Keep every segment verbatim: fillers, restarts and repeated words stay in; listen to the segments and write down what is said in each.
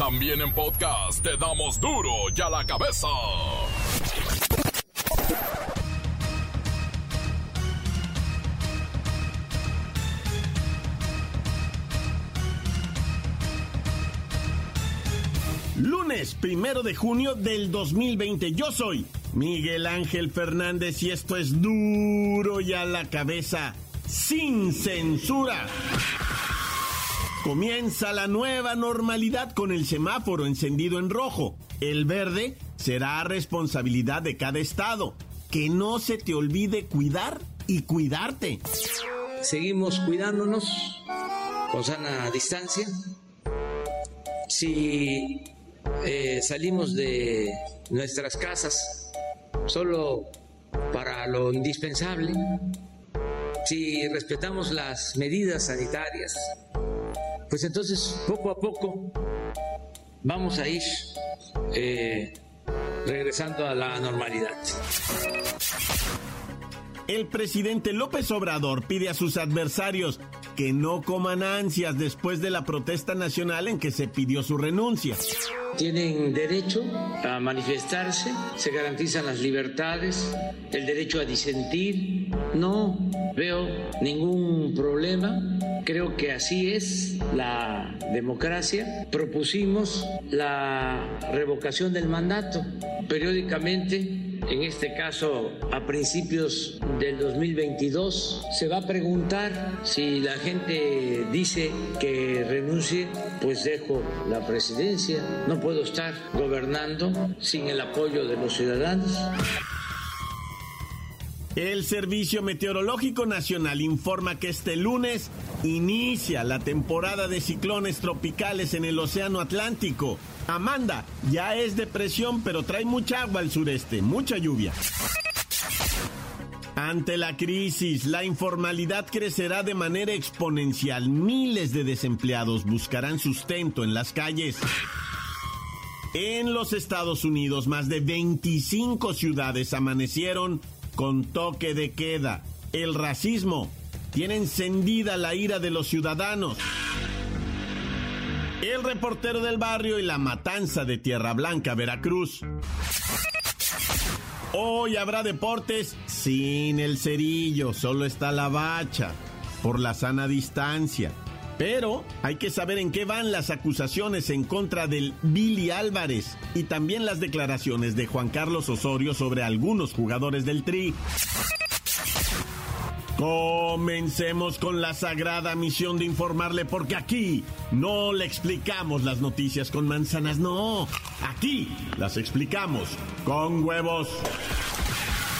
También en podcast te damos duro y a la cabeza. Lunes primero de junio del dos mil veinte. Yo soy Miguel Ángel Fernández y esto es Duro y a la Cabeza, sin censura. Comienza la nueva normalidad con el semáforo encendido en rojo. El verde será responsabilidad de cada estado. Que no se te olvide cuidar y cuidarte. Seguimos cuidándonos con sana distancia. Si eh, salimos de nuestras casas solo para lo indispensable, si respetamos las medidas sanitarias, pues entonces poco a poco vamos a ir eh, regresando a la normalidad. El presidente López Obrador pide a sus adversarios que no coman ansias después de la protesta nacional en que se pidió su renuncia. Tienen derecho a manifestarse, se garantizan las libertades, el derecho a disentir. No veo ningún problema. Creo que así es la democracia. Propusimos la revocación del mandato periódicamente, en este caso a principios del dos mil veintidós. Se va a preguntar si la gente dice que renuncie, pues dejo la presidencia. No puedo estar gobernando sin el apoyo de los ciudadanos. El Servicio Meteorológico Nacional informa que este lunes inicia la temporada de ciclones tropicales en el Océano Atlántico. Amanda ya es depresión, pero trae mucha agua al sureste, mucha lluvia. Ante la crisis, la informalidad crecerá de manera exponencial. Miles de desempleados buscarán sustento en las calles. En los Estados Unidos, más de veinticinco ciudades amanecieron con toque de queda. El racismo tiene encendida la ira de los ciudadanos. El reportero del barrio y la matanza de Tierra Blanca, Veracruz. Hoy habrá deportes sin el cerillo, solo está la bacha por la sana distancia. Pero hay que saber en qué van las acusaciones en contra del Billy Álvarez y también las declaraciones de Juan Carlos Osorio sobre algunos jugadores del Tri. Comencemos con la sagrada misión de informarle, porque aquí no le explicamos las noticias con manzanas, no. Aquí las explicamos con huevos.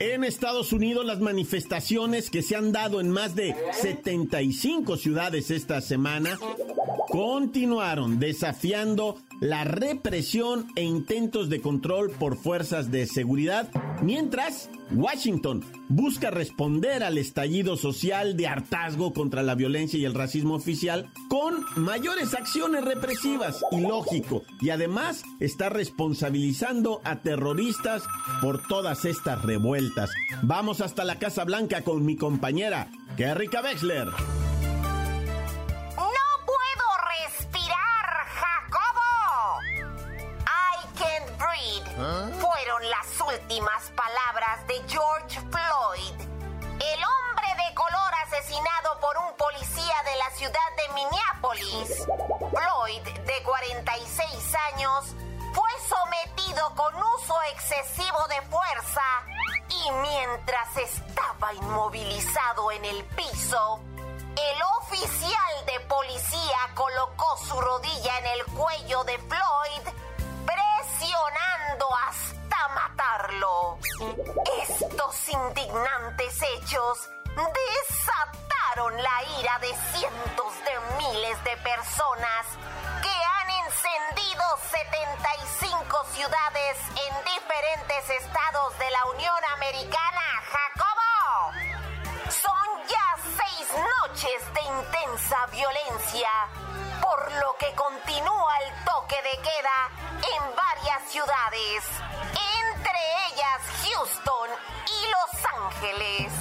En Estados Unidos, las manifestaciones que se han dado en más de setenta y cinco ciudades esta semana continuaron desafiando la represión e intentos de control por fuerzas de seguridad, mientras Washington busca responder al estallido social de hartazgo contra la violencia y el racismo oficial con mayores acciones represivas, ilógico, y además está responsabilizando a terroristas por todas estas revueltas. Vamos hasta la Casa Blanca con mi compañera Kerry Kabexler. Fueron las últimas palabras de George Floyd, el hombre de color asesinado por un policía de la ciudad de Minneapolis. Floyd, de cuarenta y seis años, fue sometido con uso excesivo de fuerza y mientras estaba inmovilizado en el piso, el oficial de policía colocó su rodilla en el cuello de Floyd, presionando hasta matarlo. Estos indignantes hechos desataron la ira de cientos de miles de personas que han encendido setenta ciudades en diferentes estados de la Unión Americana, Jacobo. Son ya seis noches de intensa violencia, por lo que continúa el toque de queda en varias ciudades, entre ellas Houston y Los Ángeles.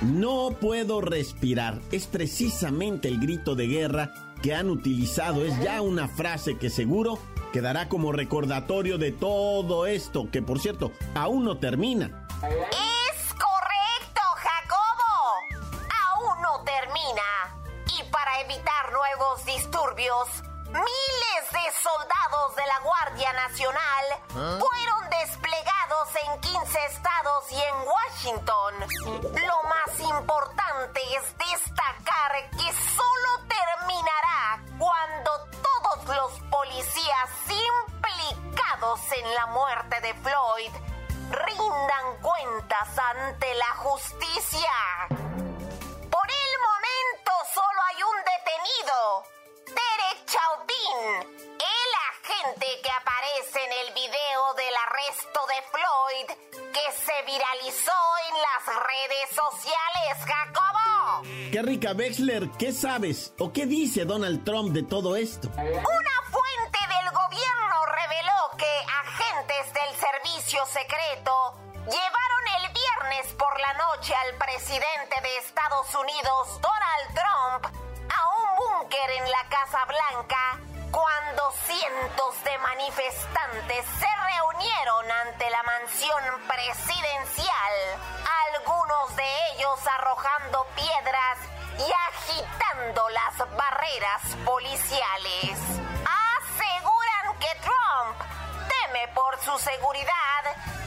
No puedo respirar. Es precisamente el grito de guerra que han utilizado. Es ya una frase que seguro quedará como recordatorio de todo esto, que por cierto, aún no termina. Es correcto, Jacobo. Aún no termina. Y para evitar nuevos disturbios, miles de soldados de la Guardia Nacional ¿Ah? fueron desplegados en quince estados y en Washington. Lo más importante es destacar que solo terminará cuando todos los policías implicados en la muerte de Floyd rindan cuentas ante la justicia. Por el momento solo hay un detenido. Derek Chauvin, el agente que aparece en el video del arresto de Floyd que se viralizó en las redes sociales, Jacobo. Kerry Kabexler, ¿qué sabes o qué dice Donald Trump de todo esto? Una fuente del gobierno reveló que agentes del servicio secreto llevaron el viernes por la noche al presidente de Estados Unidos, Donald Trump, en la Casa Blanca, cuando cientos de manifestantes se reunieron ante la mansión presidencial, algunos de ellos arrojando piedras y agitando las barreras policiales. Aseguran que Trump teme por su seguridad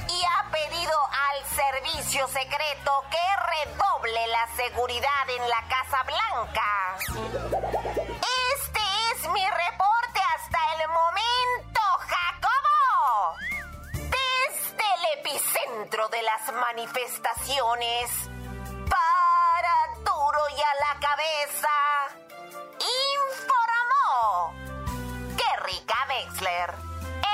y ha pedido al servicio secreto que redoble la seguridad en la Casa Blanca. Este es mi reporte hasta el momento, Jacobo. Desde el epicentro de las manifestaciones, para Duro y a la Cabeza, informó Kerry Kabexler,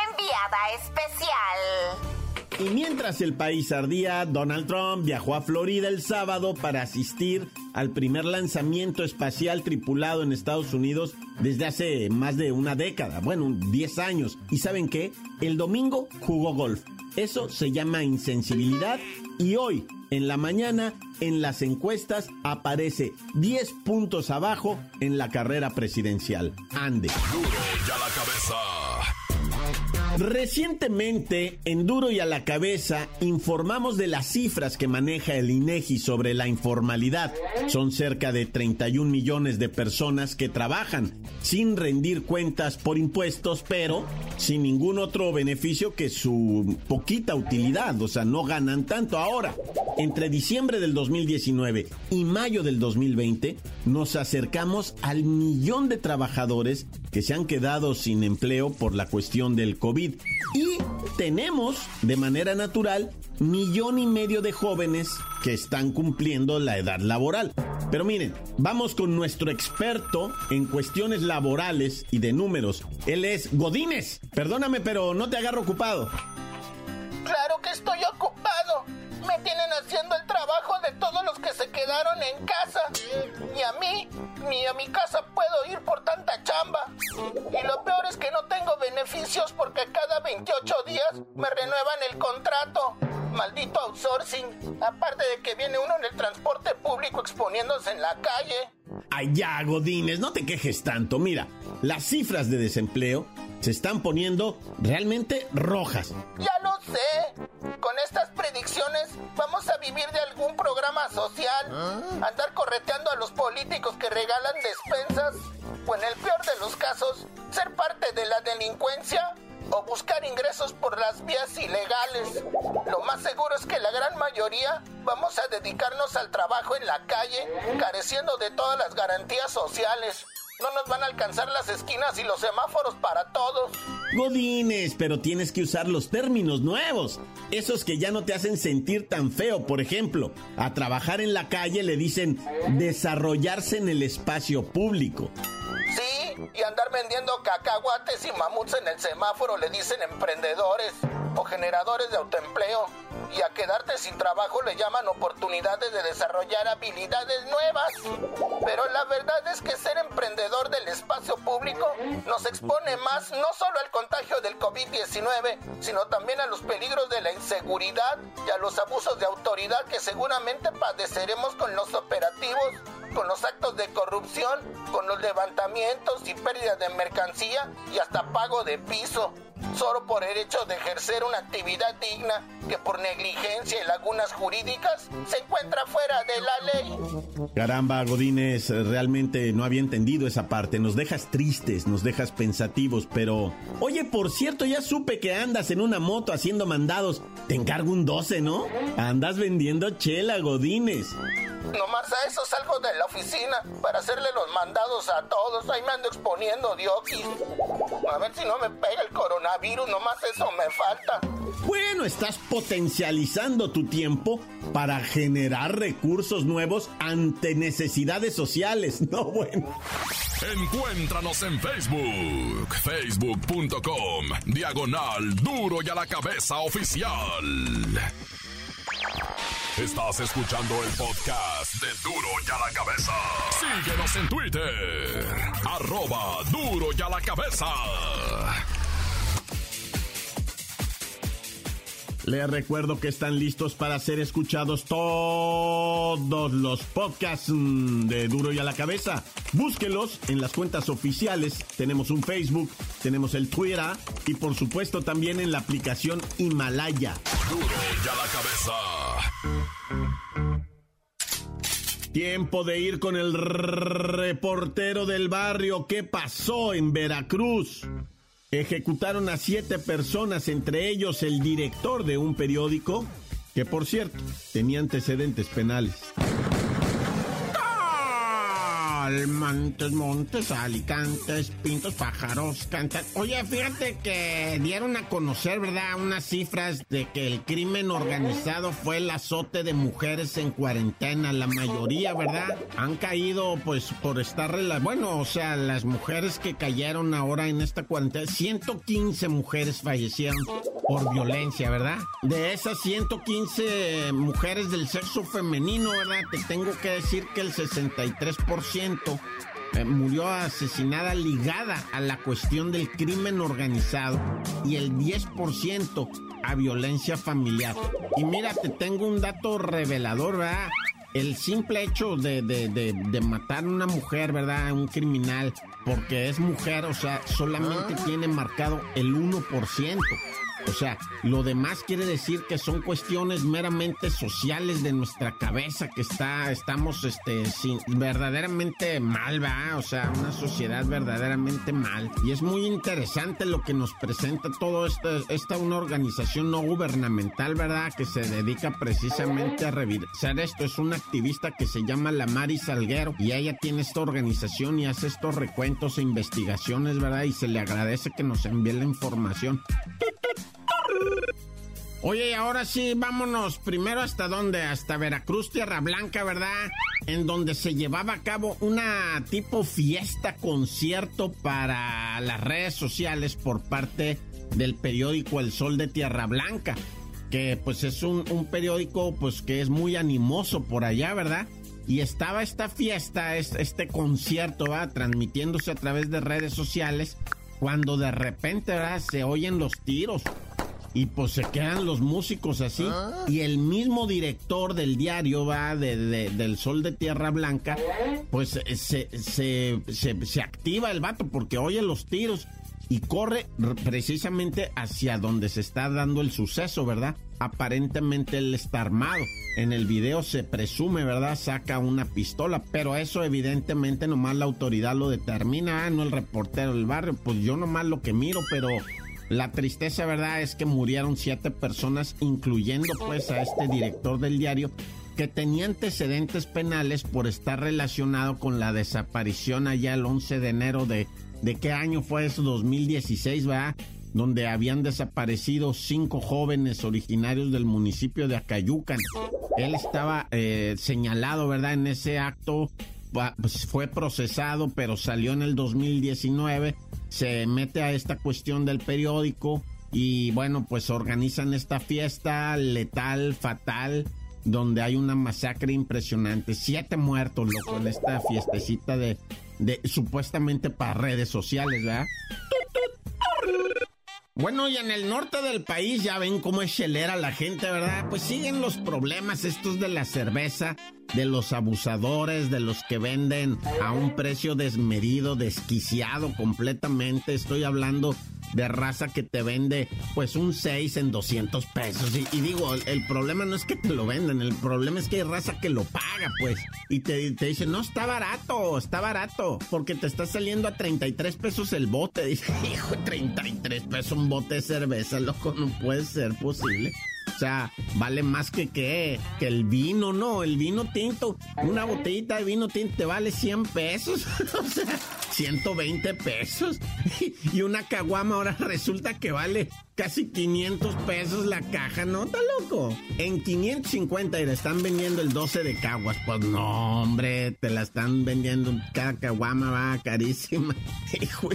enviada especial. Y mientras el país ardía, Donald Trump viajó a Florida el sábado para asistir al primer lanzamiento espacial tripulado en Estados Unidos desde hace más de una década, bueno, diez años. ¿Y saben qué? El domingo jugó golf. Eso se llama insensibilidad. Y hoy, en la mañana, en las encuestas aparece diez puntos abajo en la carrera presidencial. Ande. Duro y a la cabeza. Recientemente, en Duro y a la Cabeza, informamos de las cifras que maneja el INEGI sobre la informalidad. Son cerca de treinta y un millones de personas que trabajan sin rendir cuentas por impuestos, pero sin ningún otro beneficio que su poquita utilidad, o sea, no ganan tanto. Ahora, entre diciembre del dos mil diecinueve y mayo del dos mil veinte, nos acercamos al millón de trabajadores que se han quedado sin empleo por la cuestión del COVID. Y tenemos, de manera natural, millón y medio de jóvenes que están cumpliendo la edad laboral. Pero miren, vamos con nuestro experto en cuestiones laborales y de números. Él es Godínez. Perdóname, pero no te agarro ocupado. Claro que estoy ocupado. Me tienen haciendo el trabajo de todos los que se quedaron en casa. Y a mí, ni a mi casa puedo ir por tanta chamba. Y lo peor es que no tengo beneficios porque cada veintiocho días me renuevan el contrato. Maldito outsourcing. Aparte de que viene uno en el transporte público exponiéndose en la calle. Allá, Godínez, no te quejes tanto. Mira, las cifras de desempleo se están poniendo realmente rojas. Ya lo sé. Con estas predicciones vamos a vivir de algún programa social, ¿Ah? andar correteando a los políticos que regalan despensas, o en el peor de los casos, ser parte de la delincuencia o buscar ingresos por las vías ilegales. Lo más seguro es que la gran mayoría vamos a dedicarnos al trabajo en la calle, careciendo de todas las garantías sociales. No nos van a alcanzar las esquinas y los semáforos para todos. Godínez, pero tienes que usar los términos nuevos, esos que ya no te hacen sentir tan feo. Por ejemplo, a trabajar en la calle le dicen desarrollarse en el espacio público. Sí, y andar vendiendo cacahuates y mamuts en el semáforo le dicen emprendedores o generadores de autoempleo, y a quedarte sin trabajo le llaman oportunidades de desarrollar habilidades nuevas. Pero la verdad es que ser emprendedor del espacio público nos expone más no solo al contagio del COVID diecinueve, sino también a los peligros de la inseguridad y a los abusos de autoridad que seguramente padeceremos con los operativos, con los actos de corrupción, con los levantamientos y pérdidas de mercancía y hasta pago de piso, solo por el hecho de ejercer una actividad digna que por negligencia y lagunas jurídicas se encuentra fuera de la ley. Caramba, Godínez, realmente no había entendido esa parte. Nos dejas tristes, nos dejas pensativos, pero... Oye, por cierto, ya supe que andas en una moto haciendo mandados. Te encargo un doce, ¿no? Andas vendiendo chela, Godínez. Nomás a eso salgo de la oficina para hacerle los mandados a todos. Ahí me ando exponiendo, diokis. A ver si no me pega el coronavirus, nomás eso me falta. Bueno, estás potencializando tu tiempo para generar recursos nuevos ante necesidades sociales, ¿no? Bueno. Encuéntranos en Facebook, facebook punto com, diagonal Duro y a la Cabeza Oficial. Estás escuchando el podcast de Duro y a la Cabeza. Síguenos en Twitter, arroba Duro y a la Cabeza. Les recuerdo que están listos para ser escuchados todos los podcasts de Duro y a la Cabeza. Búsquelos en las cuentas oficiales. Tenemos un Facebook, tenemos el Twitter y por supuesto también en la aplicación Himalaya. Duro y a la Cabeza. Tiempo de ir con el reportero del barrio. ¿Qué pasó en Veracruz? Ejecutaron a siete personas, entre ellos el director de un periódico, que por cierto, tenía antecedentes penales. Montes, montes, alicantes, pintos, pájaros, cantan. Oye, fíjate que dieron a conocer, ¿verdad?, unas cifras de que el crimen organizado fue el azote de mujeres en cuarentena. La mayoría, ¿verdad?, han caído, pues, por estar... Bueno, o sea, las mujeres que cayeron ahora en esta cuarentena, ciento quince mujeres fallecieron por violencia, ¿verdad? De esas ciento quince mujeres del sexo femenino, ¿verdad?, te tengo que decir que el sesenta y tres por ciento murió asesinada ligada a la cuestión del crimen organizado y el diez por ciento a violencia familiar. Y mira, te tengo un dato revelador, ¿verdad? El simple hecho de, de, de, de matar a una mujer, ¿verdad?, un criminal, porque es mujer, o sea, solamente tiene marcado el uno por ciento. O sea, lo demás quiere decir que son cuestiones meramente sociales de nuestra cabeza, que está, estamos este, sin, verdaderamente mal, ¿verdad? O sea, una sociedad verdaderamente mal. Y es muy interesante lo que nos presenta todo esto. Esta es una organización no gubernamental, ¿verdad?, que se dedica precisamente a revisar esto. Es una activista que se llama la Mari Salguero, y ella tiene esta organización y hace estos recuentos e investigaciones, ¿verdad? Y se le agradece que nos envíe la información. Oye, ahora sí, vámonos primero hasta dónde, hasta Veracruz, Tierra Blanca, ¿verdad?, en donde se llevaba a cabo una tipo fiesta, concierto para las redes sociales por parte del periódico El Sol de Tierra Blanca, que pues es un, un periódico pues que es muy animoso por allá, ¿verdad? Y estaba esta fiesta, este concierto, ¿verdad?, transmitiéndose a través de redes sociales, cuando de repente, ¿verdad?, se oyen los tiros. Y pues se quedan los músicos así. ¿Ah? Y el mismo director del diario, va, de, de, del Sol de Tierra Blanca, pues se, se, se, se, se activa el vato porque oye los tiros y corre precisamente hacia donde se está dando el suceso, ¿verdad? Aparentemente él está armado. En el video se presume, ¿verdad?, saca una pistola, pero eso evidentemente nomás la autoridad lo determina, ah, no el reportero del barrio. Pues yo nomás lo que miro, pero... La tristeza, ¿verdad?, es que murieron siete personas, incluyendo pues a este director del diario, que tenía antecedentes penales por estar relacionado con la desaparición allá el once de enero de... ¿De qué año fue eso? dos mil dieciséis, ¿verdad?, donde habían desaparecido cinco jóvenes originarios del municipio de Acayucan. Él estaba eh, señalado, ¿verdad?, en ese acto fue procesado, pero salió en el dos mil diecinueve, se mete a esta cuestión del periódico y bueno, pues organizan esta fiesta letal, fatal, donde hay una masacre impresionante. Siete muertos, loco, en esta fiestecita de, de supuestamente para redes sociales, ¿verdad? Bueno, y en el norte del país ya ven cómo es chelera la gente, ¿verdad? Pues siguen los problemas estos de la cerveza, de los abusadores, de los que venden a un precio desmedido, desquiciado completamente. Estoy hablando de raza que te vende pues un seis en doscientos pesos. Y, y digo, el, el problema no es que te lo vendan, el problema es que hay raza que lo paga, pues. Y te, te dice, no, está barato, está barato, porque te está saliendo a treinta y tres pesos el bote. Dice, hijo, treinta y tres pesos un bote de cerveza, loco, no puede ser posible. O sea, vale más que que, que el vino, ¿no? El vino tinto, una botellita de vino tinto te vale cien pesos, o sea, ciento veinte pesos. Y una caguama ahora resulta que vale casi quinientos pesos la caja, ¿no? Está loco. En quinientos cincuenta y le están vendiendo el doce de caguas. Pues no, hombre, te la están vendiendo. Cada caguama va carísima. Hijo,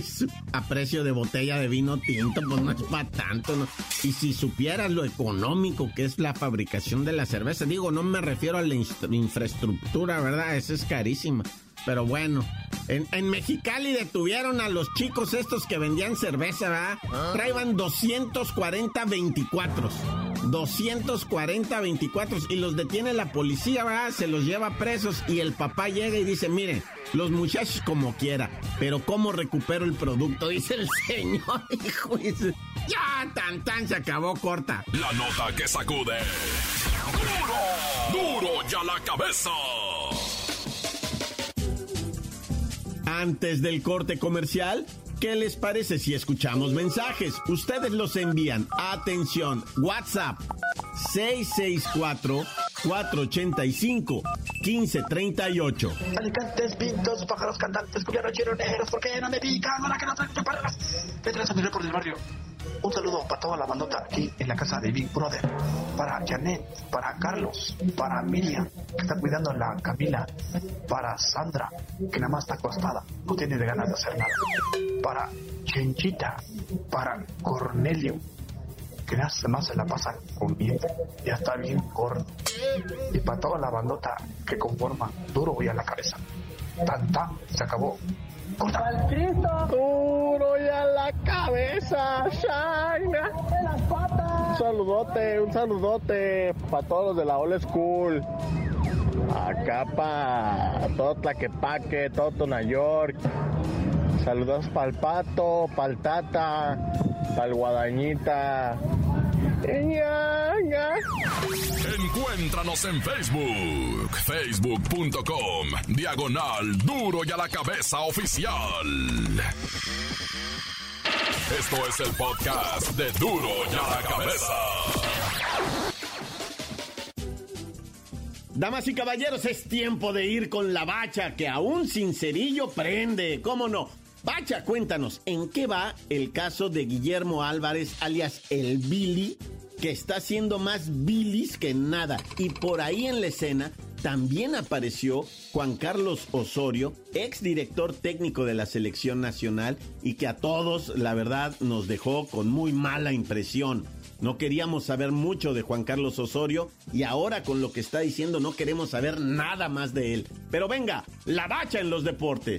a precio de botella de vino tinto, pues no es para tanto, ¿no? Y si supieras lo económico que es la fabricación de la cerveza. Digo, no me refiero a la infraestructura, ¿verdad? Esa es carísima. Pero bueno, en, en Mexicali detuvieron a los chicos estos que vendían cerveza, ¿verdad? Ah. Traían doscientos cuarenta veinticuatros. doscientos cuarenta veinticuatros. Y los detiene la policía, ¿verdad? Se los lleva presos y el papá llega y dice, miren, los muchachos como quiera, pero ¿cómo recupero el producto? Dice el señor, hijo, dice, ya, tan, tan, se acabó, corta. La nota que sacude. ¡Duro! ¡Duro y a la cabeza! Antes del corte comercial, ¿qué les parece si escuchamos mensajes? Ustedes los envían. Atención, WhatsApp seis seis cuatro, cuatro ocho cinco, uno cinco tres ocho. Alicantes, pintos, pájaros cantantes, culianos, chironeros, ¿por qué no me pican? ¡Hola, que no traigo paradas! ¿Qué traes a mi por el barrio? Un saludo para toda la bandota aquí en la casa de Big Brother. Para Janet, para Carlos, para Miriam, que está cuidando a la Camila. Para Sandra, que nada más está acostada, no tiene de ganas de hacer nada. Para Chenchita, para Cornelio, que nada más se la pasa comiendo, ya está bien gordo. Y para toda la bandota que conforma Duro y a la Cabeza. Tanta, se acabó. Al Cristo, duro y a la cabeza, Shaina. Un saludote, un saludote para todos los de la old school. Acá para todo Tlaquepaque, todo Tonayork. Saludos para el Pato, para el Tata, para el Guadañita. Encuéntranos en Facebook, facebook punto com, diagonal Duro y a la Cabeza Oficial. Esto es el podcast de Duro y a la Cabeza. Damas y caballeros, es tiempo de ir con la bacha que aún sin cerillo prende, ¿cómo no? Bacha, cuéntanos, ¿en qué va el caso de Guillermo Álvarez, alias el Billy, que está haciendo más bilis que nada? Y por ahí en la escena también apareció Juan Carlos Osorio, exdirector técnico de la Selección Nacional, y que a todos, la verdad, nos dejó con muy mala impresión. No queríamos saber mucho de Juan Carlos Osorio y ahora con lo que está diciendo no queremos saber nada más de él. Pero venga, la bacha en los deportes.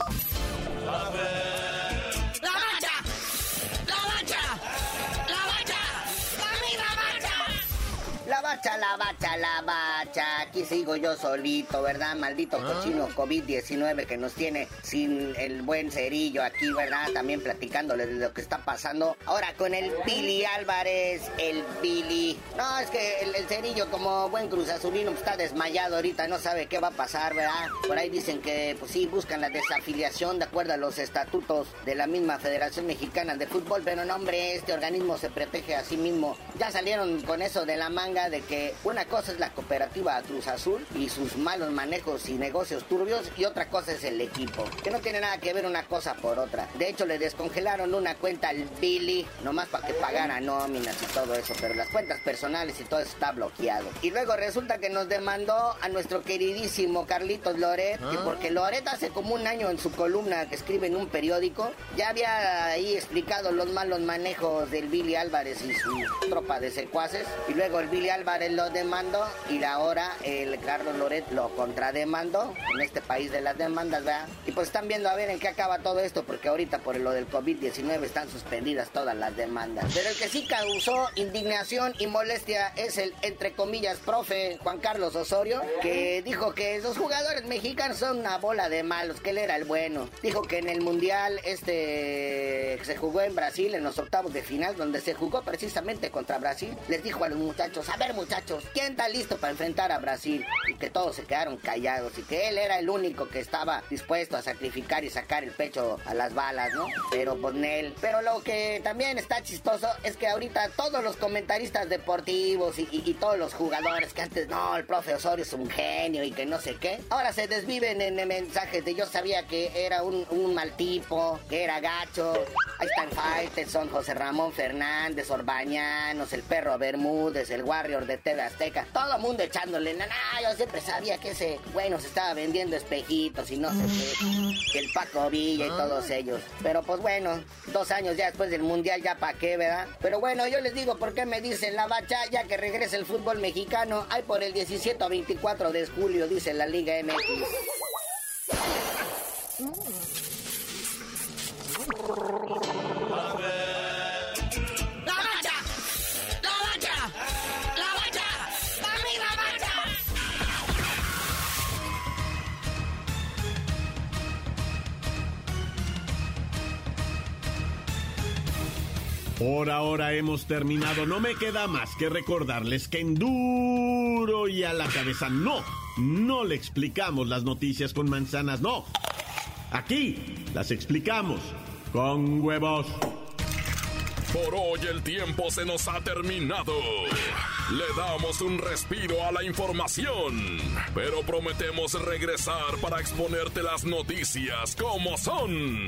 La bacha, la bacha, aquí sigo yo solito, ¿verdad? Maldito cochino COVID diecinueve que nos tiene sin el buen cerillo aquí, ¿verdad? También platicándoles de lo que está pasando ahora con el Billy Álvarez, el Billy. No, es que el, el cerillo como buen Cruz Azulino pues, está desmayado ahorita, no sabe qué va a pasar, ¿verdad? Por ahí dicen que, pues sí, buscan la desafiliación de acuerdo a los estatutos de la misma Federación Mexicana de Fútbol, pero no, hombre, este organismo se protege a sí mismo. Ya salieron con eso de la manga de que porque una cosa es la cooperativa Cruz Azul y sus malos manejos y negocios turbios, y otra cosa es el equipo, que no tiene nada que ver una cosa por otra. De hecho, le descongelaron una cuenta al Billy, nomás para que pagara nóminas y todo eso, pero las cuentas personales y todo eso está bloqueado. Y luego resulta que nos demandó a nuestro queridísimo Carlitos Loret, que porque Loret hace como un año en su columna que escribe en un periódico, ya había ahí explicado los malos manejos del Billy Álvarez y su tropa de secuaces, y luego el Billy Álvarez lo demandó, y ahora el Carlos Loret lo contrademandó, en este país de las demandas, ¿verdad? Y pues están viendo a ver en qué acaba todo esto, porque ahorita por lo del COVID diecinueve están suspendidas todas las demandas. Pero el que sí causó indignación y molestia es el, entre comillas, profe Juan Carlos Osorio, que dijo que los jugadores mexicanos son una bola de malos, que él era el bueno. Dijo que en el Mundial este que se jugó en Brasil, en los octavos de final, donde se jugó precisamente contra Brasil, les dijo a los muchachos: a ver, muchachos, ¿quién está listo para enfrentar a Brasil? Y que todos se quedaron callados, y que él era el único que estaba dispuesto a sacrificar y sacar el pecho a las balas, ¿no? Pero pues él. Pero lo que también está chistoso es que ahorita todos los comentaristas deportivos y, y, y todos los jugadores que antes, no, el profe Osorio es un genio y que no sé qué, ahora se desviven en mensajes de: yo sabía que era un, un mal tipo, que era gacho. Ahí están Faitelson, José Ramón Fernández, Orbañanos, el perro Bermúdez, el Warrior de T V Azteca, todo el mundo echándole: no, no, yo siempre sabía que ese bueno se estaba vendiendo espejitos y no sé qué, el Paco Villa y todos ellos. Pero pues bueno, dos años ya después del Mundial, ya pa' qué, ¿verdad? Pero bueno, yo les digo por qué me dicen la bacha, ya que regresa el fútbol mexicano, hay por el diecisiete o veinticuatro de julio, dice la Liga M X. Por ahora hemos terminado, no me queda más que recordarles que en Duro y a la Cabeza no, no le explicamos las noticias con manzanas, no. Aquí las explicamos con huevos. Por hoy el tiempo se nos ha terminado. Le damos un respiro a la información, pero prometemos regresar para exponerte las noticias como son.